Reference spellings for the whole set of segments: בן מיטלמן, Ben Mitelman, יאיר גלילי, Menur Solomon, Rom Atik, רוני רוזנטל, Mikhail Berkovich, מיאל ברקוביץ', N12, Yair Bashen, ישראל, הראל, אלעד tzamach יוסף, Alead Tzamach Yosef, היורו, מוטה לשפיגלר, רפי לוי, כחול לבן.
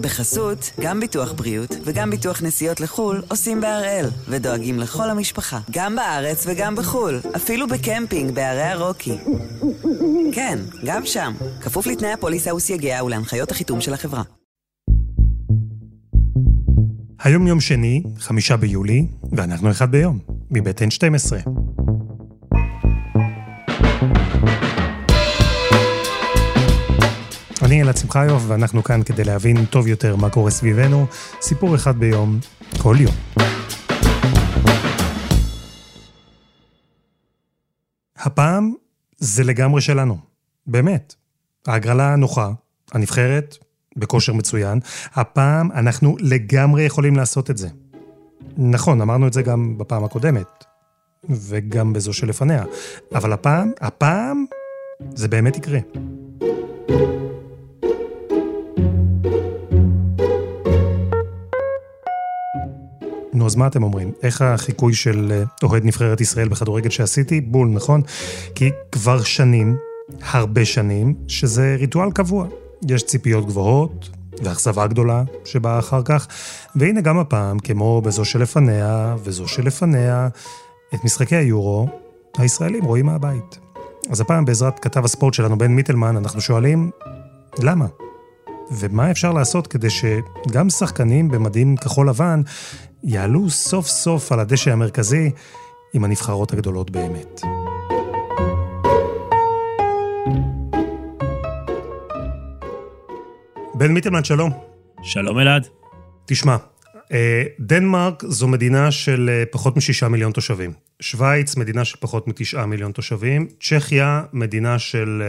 בחסות, גם ביטוח בריאות וגם ביטוח נסיעות לחול עושים בהראל, ודואגים לכל המשפחה, גם בארץ וגם בחול, אפילו בקמפינג בערי הרוקי. כן, גם שם, כפוף לתנאי הפוליסה וסייגיה ולהנחיות החיתום של החברה. היום יום שני, 5 ביולי, ואנחנו אחד ביום, מבית N12. אני אלעד tzamach יוסף, ואנחנו כאן כדי להבין טוב יותר מה קורה סביבנו. סיפור אחד ביום, כל יום. הפעם זה לגמרי שלנו, באמת. ההגרלה נוחה, הנבחרת, בכושר מצוין. הפעם אנחנו לגמרי יכולים לעשות את זה. נכון, אמרנו את זה גם בפעם הקודמת, וגם בזו שלפניה. אבל הפעם זה באמת יקרה. נו, אז מה אתם אומרים? איך החיקוי של אוהד נבחרת ישראל בכדורגל שעשיתי? בול, נכון? כי כבר שנים, הרבה שנים, שזה ריטואל קבוע. יש ציפיות גבוהות, והחסבה גדולה שבאה אחר כך, והנה גם הפעם, כמו בזו שלפניה, וזו שלפניה, את משחקי היורו, הישראלים רואים מהבית. אז הפעם בעזרת כתב הספורט שלנו, בן מיטלמן, אנחנו שואלים, למה? ומה אפשר לעשות כדי שגם שחקנים במדים כחול לבן יעלו סוף סוף על הדשא המרכזי עם הנבחרות הגדולות באמת. בן מיטלמן, שלום. שלום אלעד. תשמע, דנמרק זו מדינה של פחות מ6 מיליון תושבים. שוויץ, מדינה של פחות מ9 מיליון תושבים. צ'כיה, מדינה של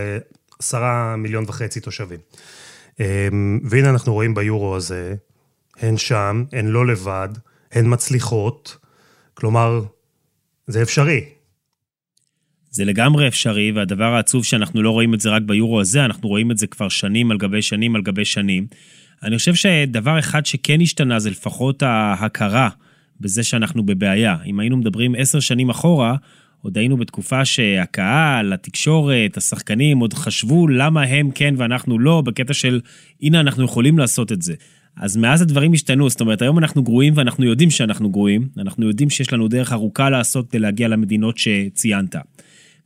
10.5 מיליון תושבים. והנה אנחנו רואים ביורו הזה, הן שם, הן לא לבד, הן מצליחות, כלומר, זה אפשרי. זה לגמרי אפשרי, והדבר העצוב שאנחנו לא רואים את זה רק ביורו הזה, אנחנו רואים את זה כבר שנים על גבי שנים על גבי שנים. אני חושב שדבר אחד שכן השתנה זה לפחות ההכרה בזה שאנחנו בבעיה. אם היינו מדברים 10 שנים אחורה, עוד היינו בתקופה שהקהל, התקשורת, השחקנים עוד חשבו למה הם כן ואנחנו לא, בקטע של הנה אנחנו יכולים לעשות את זה. אז מאז הדברים השתנו, זאת אומרת, היום אנחנו גרועים ואנחנו יודעים שאנחנו גרועים, אנחנו יודעים שיש לנו דרך ארוכה לעשות כדי להגיע למדינות שציינת.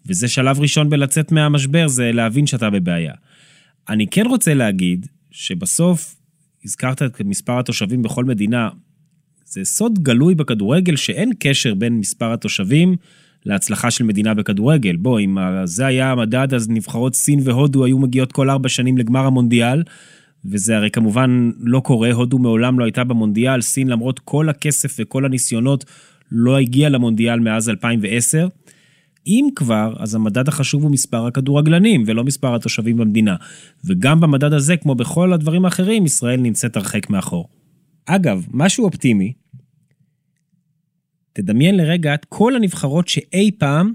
וזה שלב ראשון בלצאת מהמשבר, זה להבין שאתה בבעיה. אני כן רוצה להגיד שבסוף, הזכרת את מספר התושבים בכל מדינה, זה סוד גלוי בכדורגל שאין קשר בין מספר התושבים להצלחה של מדינה בכדורגל. בוא, אם זה היה המדד, אז נבחרות סין והודו היו מגיעות כל 4 שנים לגמר המונדיאל, וזה הרי כמובן לא קורה, הודו מעולם לא הייתה במונדיאל, סין למרות כל הכסף וכל הניסיונות לא הגיעה למונדיאל מאז 2010, אם כבר, אז המדד החשוב הוא מספר הכדורגלנים, ולא מספר התושבים במדינה. וגם במדד הזה, כמו בכל הדברים האחרים, ישראל נמצאת הרחק מאחור. אגב, משהו אופטימי, תדמיין לרגע את כל הנבחרות שאי פעם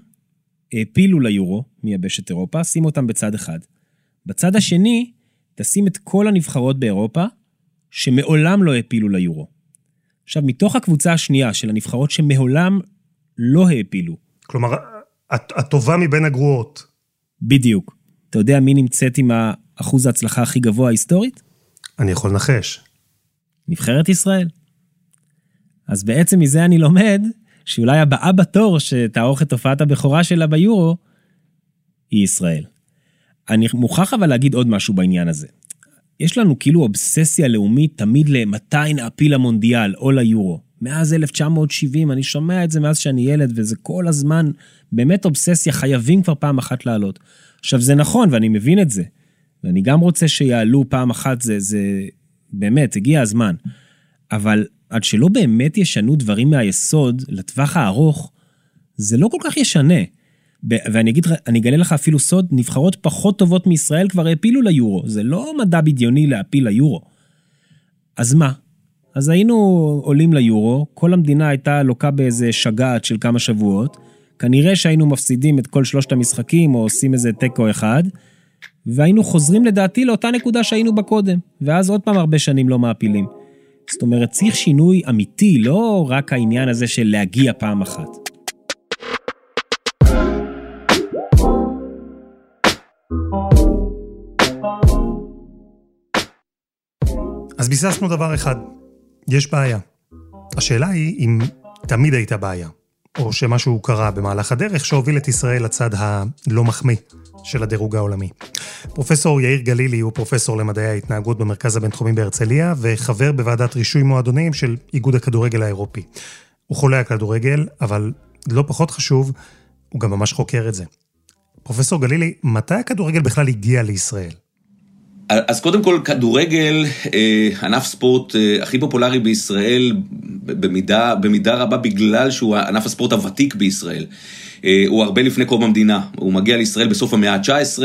הפילו ליורו, מייבשת אירופה, שים אותם בצד אחד. בצד השני, תשים את כל הנבחרות באירופה, שמעולם לא הפילו ליורו. עכשיו, מתוך הקבוצה השנייה של הנבחרות שמעולם לא הפילו. כלומר, הטובה מבין הגרועות. בדיוק. אתה יודע מי נמצאת עם האחוז ההצלחה הכי גבוה ההיסטורית? אני יכול לנחש. נבחרת ישראל. אז בעצם מזה אני לומד, שאולי הבאה בתור שתערוך את הופעת הבכורה שלה ביורו, היא ישראל. אני מוכרח אבל להגיד עוד משהו בעניין הזה. יש לנו כאילו אובססיה לאומית תמיד למתי נעפיל למונדיאל או ליורו. מאז 1970, אני שומע את זה מאז שאני ילד, וזה כל הזמן באמת אובססיה, חייבים כבר פעם אחת לעלות. עכשיו זה נכון, ואני מבין את זה. ואני גם רוצה שיעלו פעם אחת, זה באמת, הגיע הזמן. אבל עד שלא באמת ישנו דברים מהיסוד, לטווח הארוך, זה לא כל כך ישנה. ואני אגלה לך אפילו סוד, נבחרות פחות טובות מישראל כבר הפילו ליורו. זה לא מדע בדיוני להפיל ליורו. אז מה? אז היינו עולים ליורו, כל המדינה הייתה לוקה באיזה שגעת של כמה שבועות, כנראה שהיינו מפסידים את כל 3 המשחקים, או עושים איזה טקו אחד, והיינו חוזרים לדעתי לאותה נקודה שהיינו בקודם, ואז עוד פעם הרבה שנים לא מעפילים. זאת אומרת, צריך שינוי אמיתי, לא רק העניין הזה של להגיע פעם אחת. אז ביססנו דבר אחד, יש בעיה. השאלה היא אם תמיד הייתה בעיה, או שמשהו קרה במהלך הדרך שהוביל את ישראל לצד הלא מחמיא של הדירוג העולמי. פרופסור יאיר גלילי הוא פרופסור למדעי ההתנהגות במרכז הבינתחומי בהרצליה, וחבר בוועדת רישוי מועדונים של איגוד הכדורגל האירופי. הוא חולה הכדורגל, אבל לא פחות חשוב, הוא גם ממש חוקר את זה. פרופסור גלילי, מתי הכדורגל בכלל הגיע לישראל? אז קודם כל, כדורגל, ענף ספורט הכי פופולרי בישראל, במידה רבה בגלל שהוא ענף הספורט הוותיק בישראל. הוא הרבה לפני קום המדינה, הוא מגיע לישראל בסוף המאה ה-19,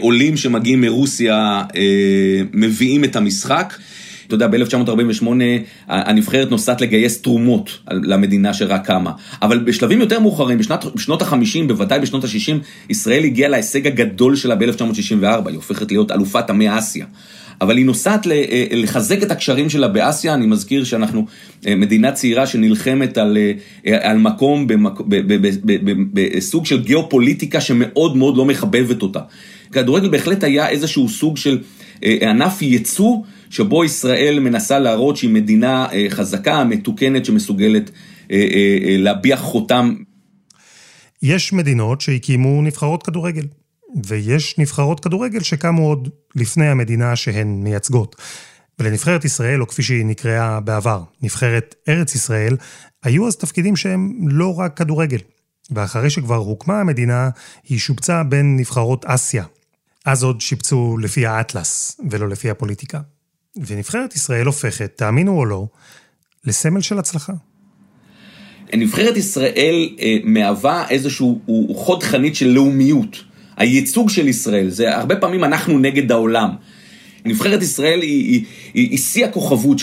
עולים שמגיעים מרוסיה מביאים את המשחק. אתה יודע, ב-1948 הנבחרת נוסעת לגייס תרומות למדינה שרק קמה. אבל בשלבים יותר מאוחרים, בשנות ה-50, בוודאי בשנות ה-60, ישראל הגיעה להישג הגדול שלה ב-1964, היא הופכת להיות אלופת עמי אסיה. אבל היא נוסעת לחזק את הקשרים שלה באסיה, אני מזכיר שאנחנו מדינה צעירה שנלחמת על מקום בסוג של גיאופוליטיקה שמאוד מאוד לא מחבבת אותה. כדורגל בהחלט היה איזשהו סוג של ענף ייצוא, שבו ישראל מנסה להראות שהיא מדינה חזקה, מתוקנת, שמסוגלת להביע חותם. יש מדינות שהקימו נבחרות כדורגל, ויש נבחרות כדורגל שקמו עוד לפני המדינה שהן מייצגות. ולנבחרת ישראל, או כפי שהיא נקראה בעבר, נבחרת ארץ ישראל, היו אז תפקידים שהם לא רק כדורגל. ואחרי שכבר הוקמה המדינה, היא שובצה בין נבחרות אסיה. אז עוד שיבצו לפי האטלס, ולא לפי הפוליטיקה. ונבחרת ישראל הופכת, תאמינו או לא, לסמל של הצלחה. נבחרת ישראל מהווה איזשהו חוד חנית של לאומיות. הייצוג של ישראל, זה הרבה פעמים אנחנו נגד העולם. נבחרת ישראל היא שיא הכוכבות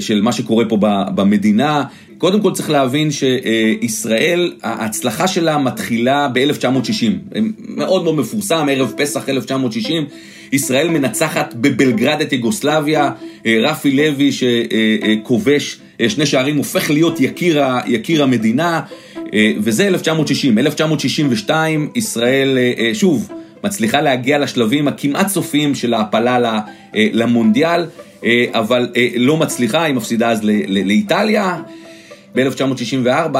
של מה שקורה פה במדינה. קודם כל צריך להבין שישראל, ההצלחה שלה מתחילה ב-1960. מאוד מאוד מפורסם, ערב פסח 1960, ישראל מנצחת בבלגרד את יוגוסלביה, רפי לוי שכובש שני שערים, הופך להיות יקיר המדינה, וזה 1960. 1962, ישראל שוב מצליחה להגיע לשלבים הכמעט סופיים של ההפלה למונדיאל, אבל לא מצליחה, היא מפסידה אז לאיטליה. ב-1964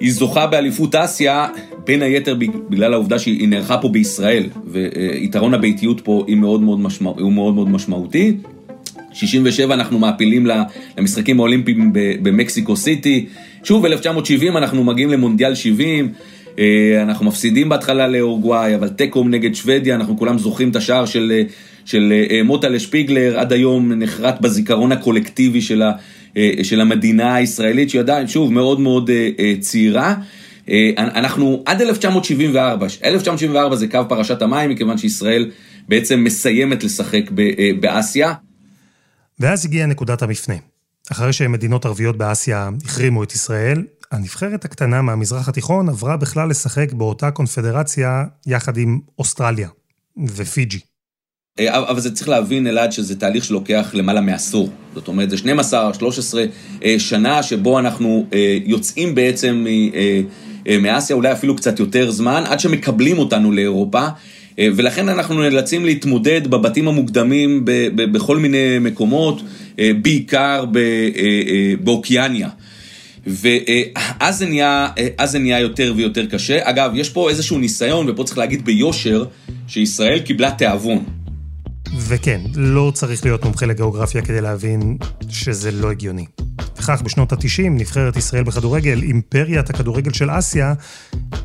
היא זוכה באליפות אסיה, בין היתר בגלל העובדה שהיא נערכה פה בישראל, ויתרון הביתיות פה הוא מאוד מאוד משמעותי. 67 אנחנו מעפילים למשחקים האולימפיים במקסיקו סיטי. שוב, 1970 אנחנו מגיעים למונדיאל 70, אנחנו מפסידים בהתחלה לאורוגוואי, אבל תיקום נגד שוודיה, אנחנו כולם זוכרים את השער של מוטה לשפיגלר, עד היום נחרט בזיכרון הקולקטיבי של המדינה הישראלית, שהיא עדיין, שוב, מאוד מאוד צעירה. אנחנו עד 1974, 1974 זה קו פרשת המים, מכיוון שישראל בעצם מסיימת לשחק באסיה. ואז הגיעה נקודת המפנה. אחרי שמדינות ערביות באסיה החרימו את ישראל, הנבחרת הקטנה מהמזרח התיכון עברה בכלל לשחק באותה קונפדרציה יחד עם אוסטרליה ופיג'י. אבל זה צריך להבין, אלעד, שזה תהליך שלוקח למעלה מעשור. זאת אומרת, זה 12-13 שנה שבו אנחנו יוצאים בעצם מאסיה, אולי אפילו קצת יותר זמן, עד שמקבלים אותנו לאירופה, ולכן אנחנו נאלצים להתמודד בבתים המוקדמים בכל מיני מקומות, בעיקר באוקיאניה. ואז זה נהיה יותר ויותר קשה. אגב, יש פה איזשהו ניסיון, ופה צריך להגיד ביושר, שישראל קיבלה תיאבון. וכן, לא צריך להיות מומחה לגיאוגרפיה כדי להבין שזה לא הגיוני. וכך בשנות ה-90 נבחרת ישראל בכדורגל, אימפריית הכדורגל של אסיה,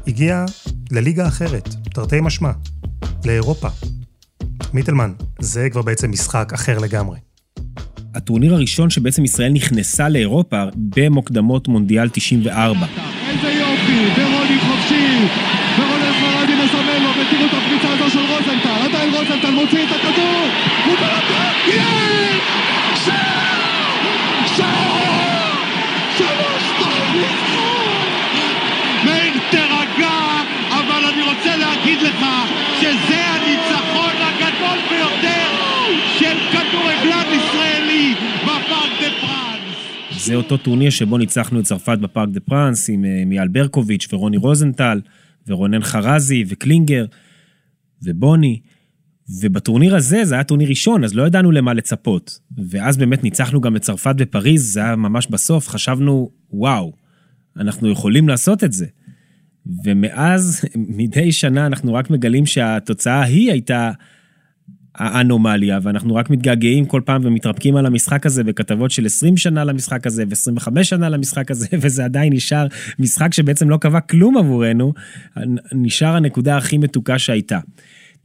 הגיעה לליגה אחרת, תרתי משמע, לאירופה. מיטלמן, זה כבר בעצם משחק אחר לגמרי. הטורניר הראשון שבעצם ישראל נכנסה לאירופה במוקדמות מונדיאל 94. איזה יופי, ורוני חופשי, ורונה ספרדי מסמל לו, ותראו את הפריצה הזו של רוזנטל, עדיין רוזנטל מוציא את הכדור, הוא ברטה, יאיר, שלוש, מאיר תרגע, אבל אני רוצה להגיד לך, שזה הניצחון הגדול ביותר של כדורגלן ישראלי בפארק דה פרנס. זה אותו טורניר שבו ניצחנו את צרפת בפארק דה פרנס עם מיאל ברקוביץ' ורוני רוזנטל ורונן חרזי וקלינגר ובוני, ובטורניר הזה, זה היה טורניר ראשון, אז לא ידענו למה לצפות. ואז באמת ניצחנו גם את צרפת בפריז, זה היה ממש בסוף, חשבנו, וואו, אנחנו יכולים לעשות את זה. ומאז, מדי שנה, אנחנו רק מגלים שהתוצאה היא הייתה האנומליה, ואנחנו רק מתגעגעים כל פעם ומתרפקים על המשחק הזה, וכתבות של 20 שנה למשחק הזה, ו25 שנה למשחק הזה, וזה עדיין נשאר משחק שבעצם לא קבע כלום עבורנו, נשאר הנקודה הכי מתוקה שהייתה.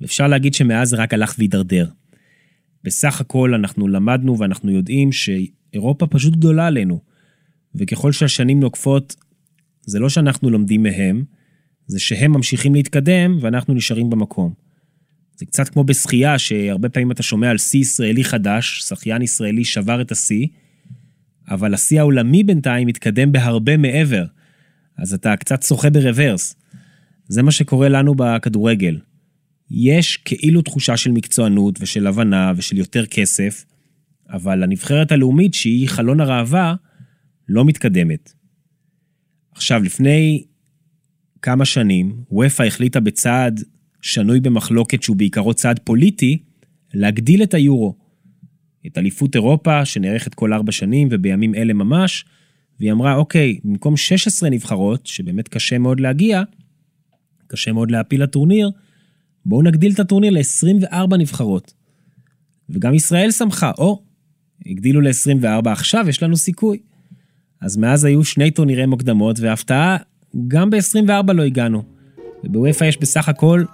אפשר להגיד שמאז רק הלך והידרדר. בסך הכל אנחנו למדנו ואנחנו יודעים שאירופה פשוט גדולה עלינו, וככל שהשנים נוקפות, זה לא שאנחנו לומדים מהם, זה שהם ממשיכים להתקדם ואנחנו נשארים במקום. זה קצת כמו בשחייה, שהרבה פעמים אתה שומע על שי ישראלי חדש, שחיין ישראלי שבר את השיא, אבל השיא העולמי בינתיים התקדם בהרבה מעבר, אז אתה קצת שוחה ברוורס. זה מה שקורה לנו בכדורגל. יש כאילו תחושה של מקצוענות ושל הבנה ושל יותר כסף, אבל הנבחרת הלאומית שהיא חלון הראווה לא מתקדמת. עכשיו, לפני כמה שנים, וויפה החליטה בצעד שנוי במחלוקת שהוא בעיקרו צעד פוליטי, להגדיל את היורו, את אליפות אירופה שנערכת כל 4 שנים ובימים אלה ממש, והיא אמרה, אוקיי, במקום 16 נבחרות, שבאמת קשה מאוד להגיע, קשה מאוד להפיל לטורניר, בואו נגדיל את הטורניר ל-24 נבחרות. וגם ישראל שמחה, או, הגדילו ל-24, עכשיו יש לנו סיכוי. אז מאז היו 2 טורנירי מוקדמות, וההפתעה, גם ב-24 לא הגענו. ובויפה יש בסך הכל,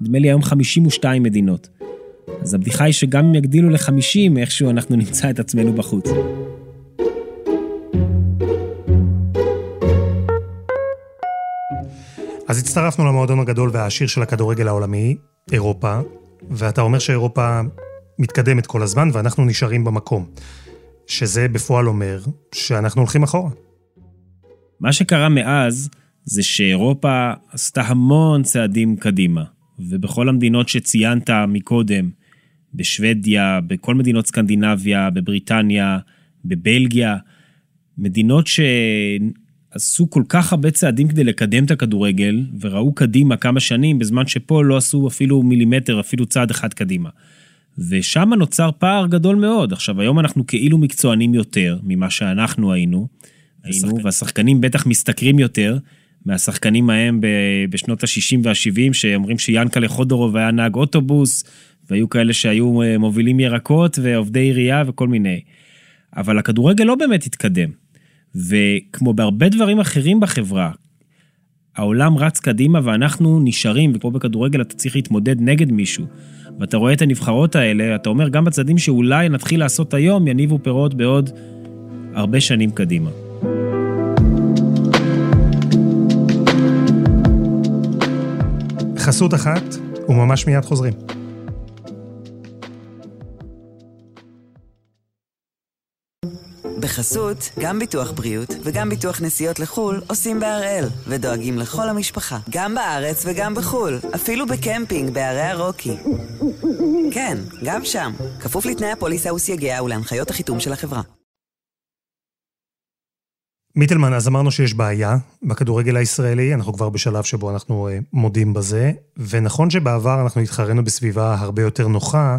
נדמה לי היום 52 מדינות. אז הבדיחה היא שגם אם יגדילו ל-50, איכשהו אנחנו נמצא את עצמנו בחוץ. אז הצטרפנו למועדון הגדול והעשיר של הכדורגל העולמי, אירופה, ואתה אומר שאירופה מתקדמת כל הזמן, ואנחנו נשארים במקום. שזה בפועל אומר שאנחנו הולכים אחורה. מה שקרה מאז, זה שאירופה עשתה המון צעדים קדימה, ובכל המדינות שציינת מקודם, בשוודיה, בכל מדינות סקנדינביה, בבריטניה, בבלגיה, מדינות שעשו כל כך הרבה צעדים כדי לקדם את הכדורגל, וראו קדימה כמה שנים, בזמן שפה לא עשו אפילו מילימטר, אפילו צעד אחד קדימה. ושם נוצר פער גדול מאוד. עכשיו, היום אנחנו כאילו מקצוענים יותר ממה שאנחנו היינו והשחקנים בטח מסתכרים יותר, מהשחקנים ההם בשנות ה-60 וה-70, שאומרים שיאנקה לחודורוב היה נהג אוטובוס, והיו כאלה שהיו מובילים ירקות ועובדי עירייה וכל מיני. אבל הכדורגל לא באמת התקדם. וכמו בהרבה דברים אחרים בחברה, העולם רץ קדימה ואנחנו נשארים, וכמו בכדורגל אתה צריך להתמודד נגד מישהו. ואתה רואה את הנבחרות האלה, אתה אומר גם בצדים שאולי נתחיל לעשות היום, יניבו פירות בעוד הרבה שנים קדימה. חסות אחת, וממש מיד חוזרים. בחסות, גם ביטוח בריאות וגם ביטוח נסיעות לחול עושים בהראל, ודואגים לכל המשפחה, גם בארץ וגם בחול, אפילו בקמפינג בערי הרוקי. כן, גם שם, כפוף לתנאי הפוליסה וסייגיה ולהנחיות החיתום של החברה. מיטלמן, אז אמרנו שיש בעיה בכדורגל הישראלי, אנחנו כבר בשלב שבו אנחנו מודים בזה, ונכון שבעבר אנחנו התחרנו בסביבה הרבה יותר נוחה,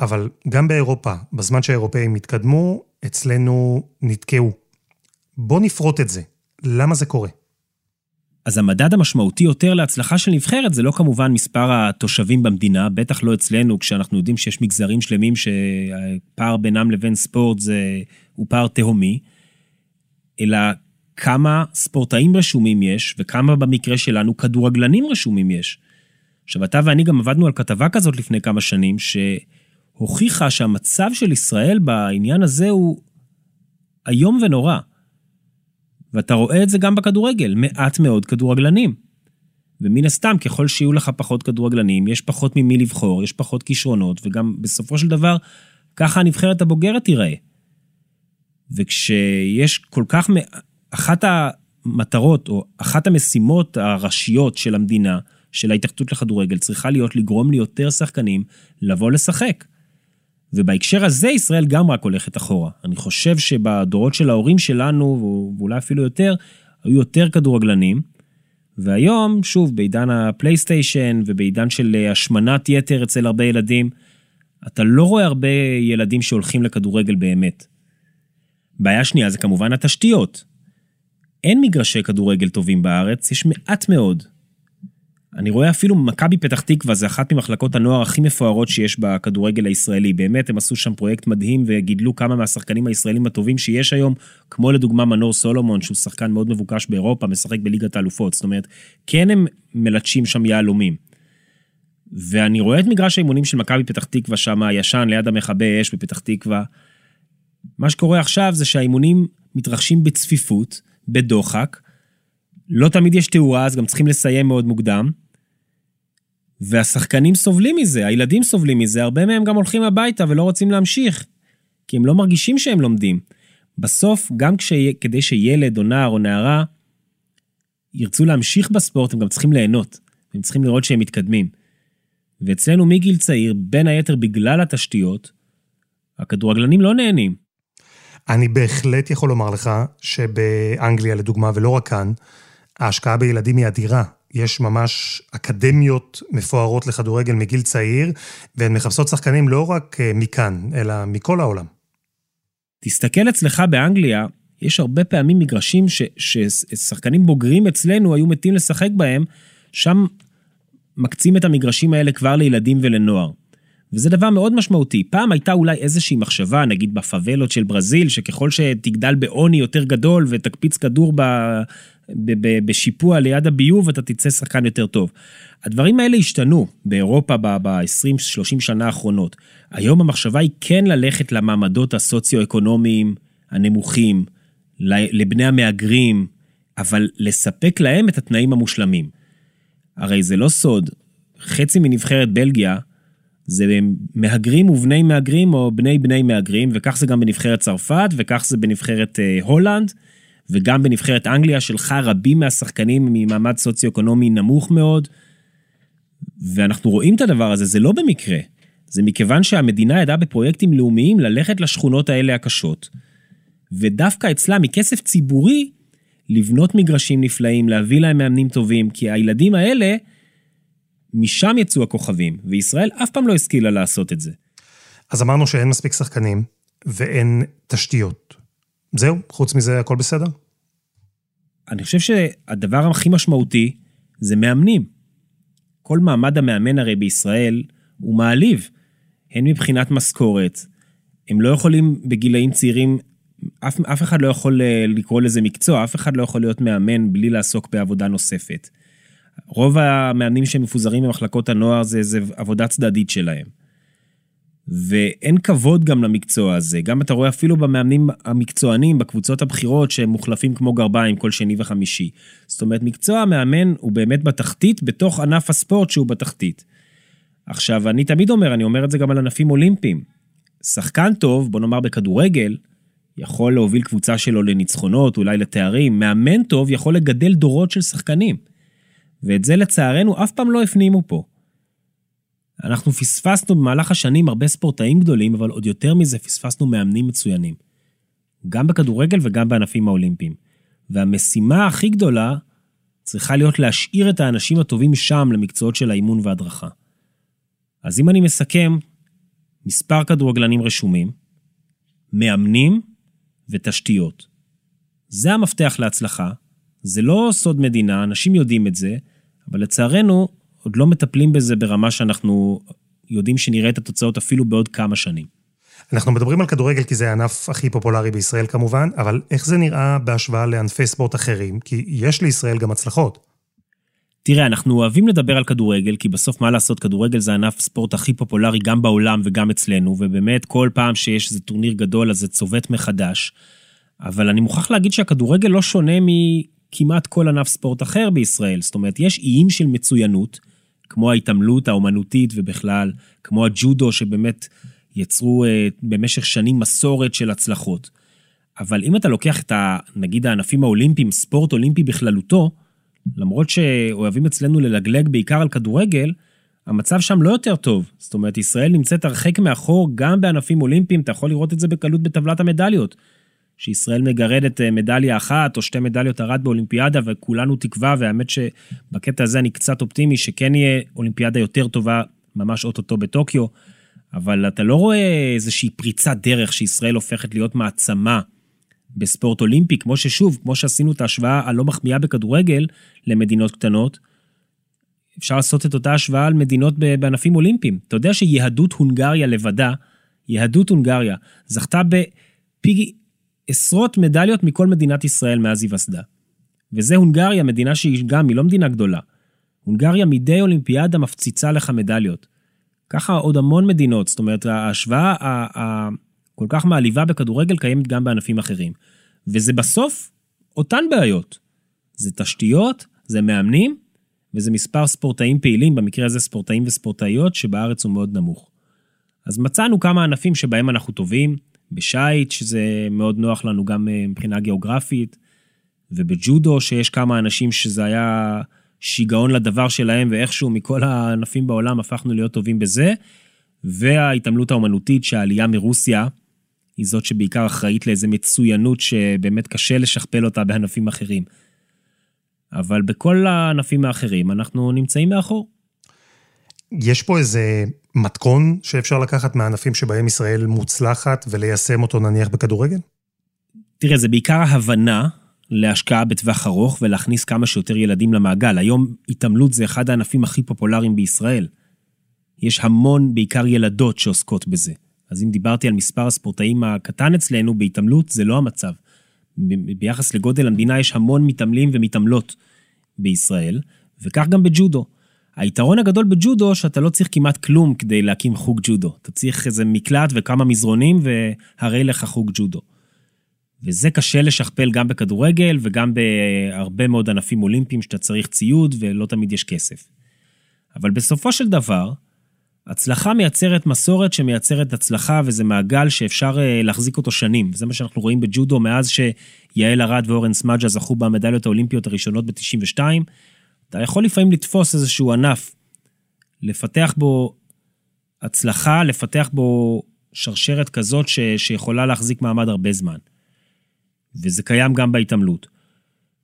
אבל גם באירופה, בזמן שהאירופאים התקדמו, אצלנו נתקעו. בוא נפרוט את זה. למה זה קורה? אז המדד המשמעותי יותר להצלחה של נבחרת, זה לא כמובן מספר התושבים במדינה, בטח לא אצלנו, כשאנחנו יודעים שיש מגזרים שלמים שפער בינם לבין ספורט הוא פער תהומי, אלא כמה ספורטאים רשומים יש, וכמה במקרה שלנו כדורגלנים רשומים יש. עכשיו, אתה ואני גם עבדנו על כתבה כזאת לפני כמה שנים, שהוכיחה שהמצב של ישראל בעניין הזה הוא איום ונורא. ואתה רואה את זה גם בכדורגל, מעט מאוד כדורגלנים. ומן הסתם, ככל שיהיו לך פחות כדורגלנים, יש פחות ממי לבחור, יש פחות כישרונות, וגם בסופו של דבר, ככה הנבחרת הבוגרת תיראה. וכשיש כל כך, אחת המטרות או אחת המשימות הראשיות של המדינה, של ההתאחדות לכדורגל, צריכה להיות לגרום ליותר שחקנים לבוא לשחק. ובהקשר הזה ישראל גם רק הולכת אחורה. אני חושב שבדורות של ההורים שלנו, ואולי אפילו יותר, היו יותר כדורגלנים, והיום, שוב, בעידן הפלייסטיישן ובעידן של השמנת יתר אצל הרבה ילדים, אתה לא רואה הרבה ילדים שהולכים לכדורגל באמת. בעיה שנייה זה כמובן התשתיות. אין מגרשי כדורגל טובים בארץ, יש מעט מאוד. אני רואה אפילו מכבי פתח תקווה, זה אחת ממחלקות הנוער הכי מפוארות שיש בכדורגל הישראלי. באמת, הם עשו שם פרויקט מדהים וגידלו כמה מהשחקנים הישראלים הטובים שיש היום, כמו לדוגמה מנור סולומון, שהוא שחקן מאוד מבוקש באירופה, משחק בליגת האלופות. זאת אומרת, כן הם מלטשים שם יהלומים. ואני רואה את מגרש האימונים של מכבי פתח תקווה שם, הישן, ליד המכבי אש בפתח תקווה. מה שקורה עכשיו זה שהאימונים מתרחשים בצפיפות, בדוחק. לא תמיד יש תאורה, אז גם צריכים לסיים מאוד מוקדם. והשחקנים סובלים מזה, הילדים סובלים מזה, הרבה מהם גם הולכים הביתה ולא רוצים להמשיך, כי הם לא מרגישים שהם לומדים. בסוף, גם כדי שילד או נער או נערה ירצו להמשיך בספורט, הם גם צריכים ליהנות, הם צריכים לראות שהם מתקדמים. ואצלנו מגיל צעיר, בין היתר בגלל התשתיות, הכדורגלנים לא נהנים. אני בהחלט יכול לומר לך שבאנגליה, לדוגמה, ולא רק כאן, ההשקעה בילדים היא אדירה. יש ממש אקדמיות מפוארות לכדורגל מגיל צעיר, והן מחפשות שחקנים לא רק מכאן, אלא מכל העולם. תסתכל אצלך באנגליה, יש הרבה פעמים מגרשים ששחקנים בוגרים אצלנו היו מתים לשחק בהם, שם מקצים את המגרשים האלה כבר לילדים ולנוער. וזה דבר מאוד משמעותי. פעם הייתה אולי איזושהי מחשבה, נגיד בפאבלות של ברזיל, שככל שתגדל בעוני יותר גדול ותקפיץ כדור בשיפוע ליד הביוב, אתה תצא שחקן יותר טוב. הדברים האלה השתנו באירופה ב-20-30 שנה האחרונות. היום המחשבה היא כן ללכת למעמדות הסוציו-אקונומיים הנמוכים, לבני המאגרים, אבל לספק להם את התנאים המושלמים. הרי זה לא סוד, חצי מנבחרת בלגיה, זה מהגרים ובני מהגרים או בני בני מהגרים, וכך זה גם בנבחרת צרפת, וכך זה בנבחרת הולנד, וגם בנבחרת אנגליה שלך רבים מהשחקנים ממעמד סוציו-אקונומי נמוך מאוד, ואנחנו רואים את הדבר הזה, זה לא במקרה, זה מכיוון שהמדינה ידעה בפרויקטים לאומיים ללכת לשכונות האלה הקשות, ודווקא אצלה מכסף ציבורי לבנות מגרשים נפלאים, להביא להם מאמנים טובים, כי הילדים האלה, משם יצאו הכוכבים, וישראל אף פעם לא השכילה לעשות את זה. אז אמרנו שאין מספיק שחקנים, ואין תשתיות. זהו, חוץ מזה הכל בסדר? אני חושב שהדבר הכי משמעותי, זה מאמנים. כל מעמד המאמן הרי בישראל, הוא מעליב. הן מבחינת משכורת, הם לא יכולים בגילאים צעירים, אף אחד לא יכול לקרוא לזה מקצוע, אף אחד לא יכול להיות מאמן, בלי לעסוק בעבודה נוספת. רוב המאמנים שמפוזרים במחלקות הנוער זה עבודה צדדית שלהם. ואין כבוד גם למקצוע הזה. גם אתה רואה אפילו במאמנים המקצוענים, בקבוצות הבחירות, שהם מוחלפים כמו גרביים כל שני וחמישי. זאת אומרת, מקצוע המאמן הוא באמת בתחתית, בתוך ענף הספורט שהוא בתחתית. עכשיו, אני תמיד אומר, אני אומר את זה גם על ענפים אולימפיים. שחקן טוב, בוא נאמר בכדורגל, יכול להוביל קבוצה שלו לניצחונות, אולי לתארים. מאמן טוב יכול לגדל דורות של שחקנים. ואת זה לצערנו אף פעם לא הפנימו פה. אנחנו פספסנו במהלך השנים הרבה ספורטאים גדולים, אבל עוד יותר מזה פספסנו מאמנים מצוינים. גם בכדורגל וגם בענפים האולימפיים. והמשימה הכי גדולה צריכה להיות להשאיר את האנשים הטובים שם למקצועות של האימון והדרכה. אז אם אני מסכם, מספר כדורגלנים רשומים, מאמנים ותשתיות. זה המפתח להצלחה. זה לא סוד מדינה, אנשים יודעים את זה, אבל לצערנו עוד לא מטפלים בזה ברמה שאנחנו יודעים שנראה את התוצאות אפילו בעוד כמה שנים. אנחנו מדברים על כדורגל כי זה הענף הכי פופולרי בישראל כמובן, אבל איך זה נראה בהשוואה לענפי ספורט אחרים? כי יש לישראל גם הצלחות. תראה, אנחנו אוהבים לדבר על כדורגל, כי בסוף מה לעשות, כדורגל זה ענף ספורט הכי פופולרי גם בעולם וגם אצלנו, ובאמת כל פעם שיש איזה טורניר גדול אז זה צובט מחדש, אבל אני מוכרח להגיד שהכדורגל לא שונה כמעט כל ענף ספורט אחר בישראל, זאת אומרת, יש איים של מצוינות, כמו ההתעמלות האומנותית ובכלל, כמו הג'ודו שבאמת יצרו במשך שנים מסורת של הצלחות. אבל אם אתה לוקח את נגיד הענפים האולימפיים, ספורט אולימפי בכללותו, למרות שאוהבים אצלנו ללגלג בעיקר על כדורגל, המצב שם לא יותר טוב. זאת אומרת, ישראל נמצאת הרחק מאחור גם בענפים אולימפיים, אתה יכול לראות את זה בקלות בטבלת המדליות. שישראל מגרדת מדליה אחת או שתי מדליות הרד באולימפיאדה, וכולנו תקווה, והאמת שבקטע הזה אני קצת אופטימי, שכן יהיה אולימפיאדה יותר טובה, ממש אוטוטו בטוקיו, אבל אתה לא רואה איזושהי פריצת דרך שישראל הופכת להיות מעצמה בספורט אולימפי, כמו ששוב, כמו שעשינו את ההשוואה הלא מחמיאה בכדורגל למדינות קטנות, אפשר לעשות את אותה השוואה על מדינות בענפים אולימפיים. אתה יודע שיהדות הונגריה לבדה, יהדות הונגריה, זכתה בפי עשרות מדליות מכל מדינת ישראל מאז היווסדה. וזה הונגריה, מדינה שהיא גם, היא לא מדינה גדולה. הונגריה מדי אולימפיאדה מפציצה לך מדליות. ככה עוד המון מדינות, זאת אומרת, ההשוואה כל כך מעליבה בכדורגל קיימת גם בענפים אחרים. וזה בסוף אותן בעיות. זה תשתיות, זה מאמנים, וזה מספר ספורטאים פעילים, במקרה הזה ספורטאים וספורטאיות, שבארץ הוא מאוד נמוך. אז מצאנו כמה ענפים שבהם אנחנו טובים, בשייט, שזה מאוד נוח לנו גם מבחינה גיאוגרפית, ובג'ודו, שיש כמה אנשים שזה היה שיגעון לדבר שלהם, ואיכשהו מכל הענפים בעולם הפכנו להיות טובים בזה, וההתעמלות האומנותית שהעלייה מרוסיה, היא זאת שבעיקר אחראית לאיזו מצוינות שבאמת קשה לשכפל אותה בענפים אחרים. אבל בכל הענפים האחרים אנחנו נמצאים מאחור. יש פה איזה מתכון שאפשר לקחת מהענפים שבהם ישראל מוצלחת וליישם אותו נניח בכדורגל? תראה, זה בעיקר ההבנה להשקעה בטווח ארוך ולהכניס כמה שיותר ילדים למעגל. היום התעמלות זה אחד הענפים הכי פופולריים בישראל. יש המון, בעיקר ילדות שעוסקות בזה. אז אם דיברתי על מספר הספורטאים הקטן אצלנו, בהתעמלות זה לא המצב. ביחס לגודל המדינה יש המון מתעמלים ומתעמלות בישראל, וכך גם בג'ודו. היתרון הגדול בג'ודו שאתה לא צריך כמעט כלום כדי להקים חוג ג'ודו. אתה צריך איזה מקלט וכמה מזרונים והרי לך חוג ג'ודו. וזה קשה לשכפל גם בכדורגל וגם בהרבה מאוד ענפים אולימפיים שאתה צריך ציוד ולא תמיד יש כסף. אבל בסופו של דבר, הצלחה מייצרת מסורת שמייצרת הצלחה, וזה מעגל שאפשר להחזיק אותו שנים. זה מה שאנחנו רואים בג'ודו מאז שיעל ארד ואורן סמדג'ה זכו במדליות האולימפיות הראשונות ב-92. אתה יכול לפעמים לתפוס איזשהו ענף, לפתח בו הצלחה, לפתח בו שרשרת כזאת שיכולה להחזיק מעמד הרבה זמן. וזה קיים גם בהתעמלות.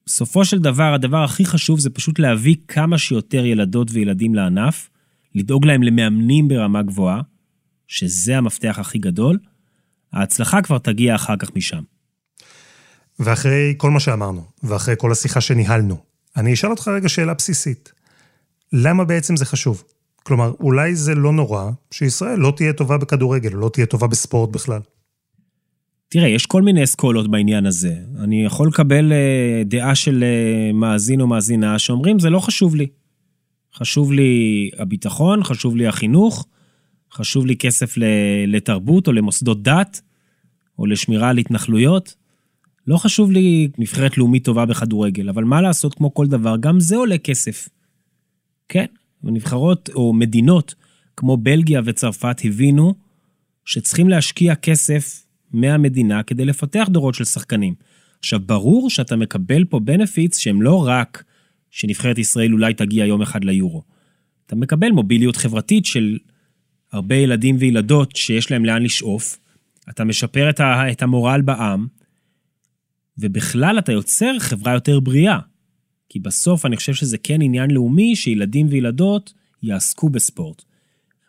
בסופו של דבר, הדבר הכי חשוב זה פשוט להביא כמה שיותר ילדות וילדים לענף, לדאוג להם למאמנים ברמה גבוהה, שזה המפתח הכי גדול, ההצלחה כבר תגיע אחר כך משם. ואחרי כל מה שאמרנו, ואחרי כל השיחה שניהלנו, אני אשאל אותך רגע שאלה בסיסית. למה בעצם זה חשוב? כלומר, אולי זה לא נורא שישראל לא תהיה טובה בכדורגל, לא תהיה טובה בספורט בכלל. תראה, יש כל מיני אסכולות בעניין הזה. אני יכול לקבל דעה של מאזין או מאזינה שאומרים, זה לא חשוב לי. חשוב לי הביטחון, חשוב לי החינוך, חשוב לי כסף לתרבות או למוסדות דת, או לשמירה על התנחלויות. לא חשוב לי נבחרת לאומית טובה בכדורגל, אבל מה לעשות כמו כל דבר, גם זה עולה כסף. כן, ונבחרות או מדינות כמו בלגיה וצרפת הבינו שצריכים להשקיע כסף מהמדינה כדי לפתח דורות של שחקנים. עכשיו, ברור שאתה מקבל פה בנפיץ שהם לא רק שנבחרת ישראל אולי תגיע יום אחד ליורו. אתה מקבל מוביליות חברתית של הרבה ילדים וילדות שיש להם לאן לשאוף, אתה משפר את המורל בעם, ובכלל אתה יוצר חברה יותר בריאה. כי בסוף אני חושב שזה כן עניין לאומי שילדים וילדות יעסקו בספורט.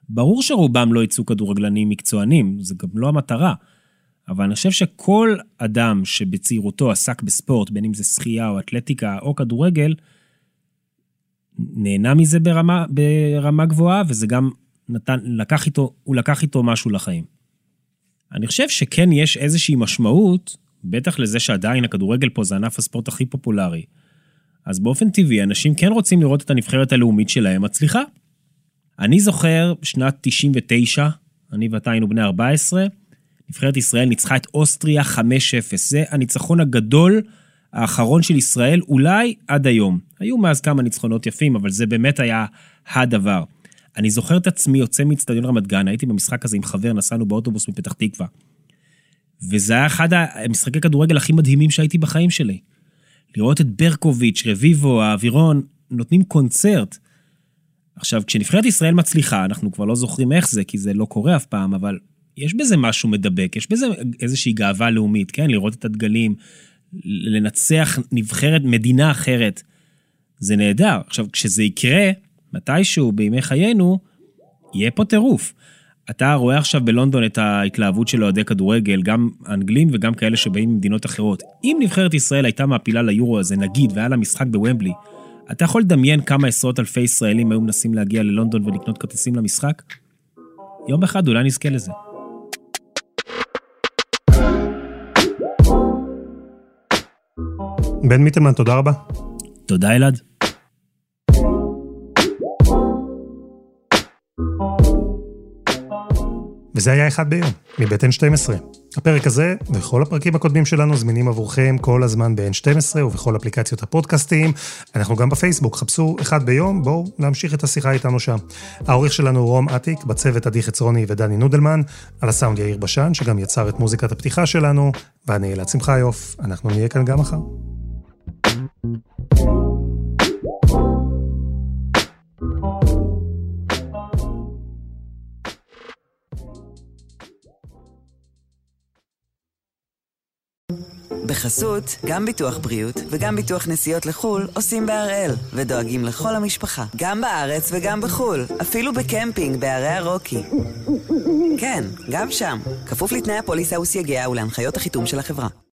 ברור שרובם לא יצאו כדורגלנים מקצוענים, זה גם לא המטרה. אבל אני חושב שכל אדם שבצעירותו עסק בספורט, בין אם זה שחייה או אתלטיקה או כדורגל, נהנה מזה ברמה גבוהה, וזה גם לקח איתו משהו לחיים. אני חושב שכן יש איזושהי משמעות, בטח לזה שעדיין הכדורגל פה זה ענף הספורט הכי פופולרי. אז באופן טבעי, אנשים כן רוצים לראות את הנבחרת הלאומית שלהם הצליחה. אני זוכר, בשנת 99, אני ואתה היינו בני 14, נבחרת ישראל ניצחה את אוסטריה 5-0. זה הניצחון הגדול האחרון של ישראל, אולי עד היום. היו מאז כמה ניצחונות יפים, אבל זה באמת היה הדבר. אני זוכר את עצמי, יוצא מאצטדיון רמת גן, הייתי במשחק הזה עם חבר, נסענו באוטובוס מפתח תקווה. וזה היה אחד המשחקי כדורגל הכי מדהימים שהייתי בחיים שלי. לראות את ברקוביץ', רביבו, האווירון, נותנים קונצרט. עכשיו, כשנבחרת ישראל מצליחה, אנחנו כבר לא זוכרים איך זה, כי זה לא קורה אף פעם, אבל יש בזה משהו מדבק, יש בזה איזושהי גאווה לאומית, כן? לראות את הדגלים, לנצח נבחרת מדינה אחרת, זה נהדר. עכשיו, כשזה יקרה, מתישהו בימי חיינו, יהיה פה טירוף. אתה רואה עכשיו בלונדון את ההתלהבות של אוהדי כדורגל, גם אנגלים וגם כאלה שבאים ממדינות אחרות. אם נבחרת ישראל הייתה מעפילה ליורו הזה, נגיד, והיה לה משחק בוומבלי, אתה יכול לדמיין כמה עשרות אלפי ישראלים היו מנסים להגיע ללונדון ולקנות כרטיסים למשחק? יום אחד אולי נזכה לזה. בן מיטלמן, תודה רבה. תודה, אלעד. וזה היה אחד ביום, מבית N12. הפרק הזה וכל הפרקים הקודמים שלנו זמינים עבורכם כל הזמן ב-N12 ובכל אפליקציות הפודקאסטים. אנחנו גם בפייסבוק, חפשו אחד ביום, בואו להמשיך את השיחה איתנו שם. העורך שלנו רום עתיק, בצוות עדי חצרוני ודני נודלמן, על הסאונד יאיר בשן, שגם יצר את מוזיקת הפתיחה שלנו, ואני אלעד שמחה יוף, אנחנו נהיה כאן גם מחר. בחסות, גם ביטוח בריאות וגם ביטוח נסיעות לחול עושים בהראל ודואגים לכל המשפחה, גם בארץ וגם בחול, אפילו בקמפינג בערי הרוקי. כן, גם שם, כפוף לתנאי הפוליסה וסייגיה ולהנחיות החיתום של החברה.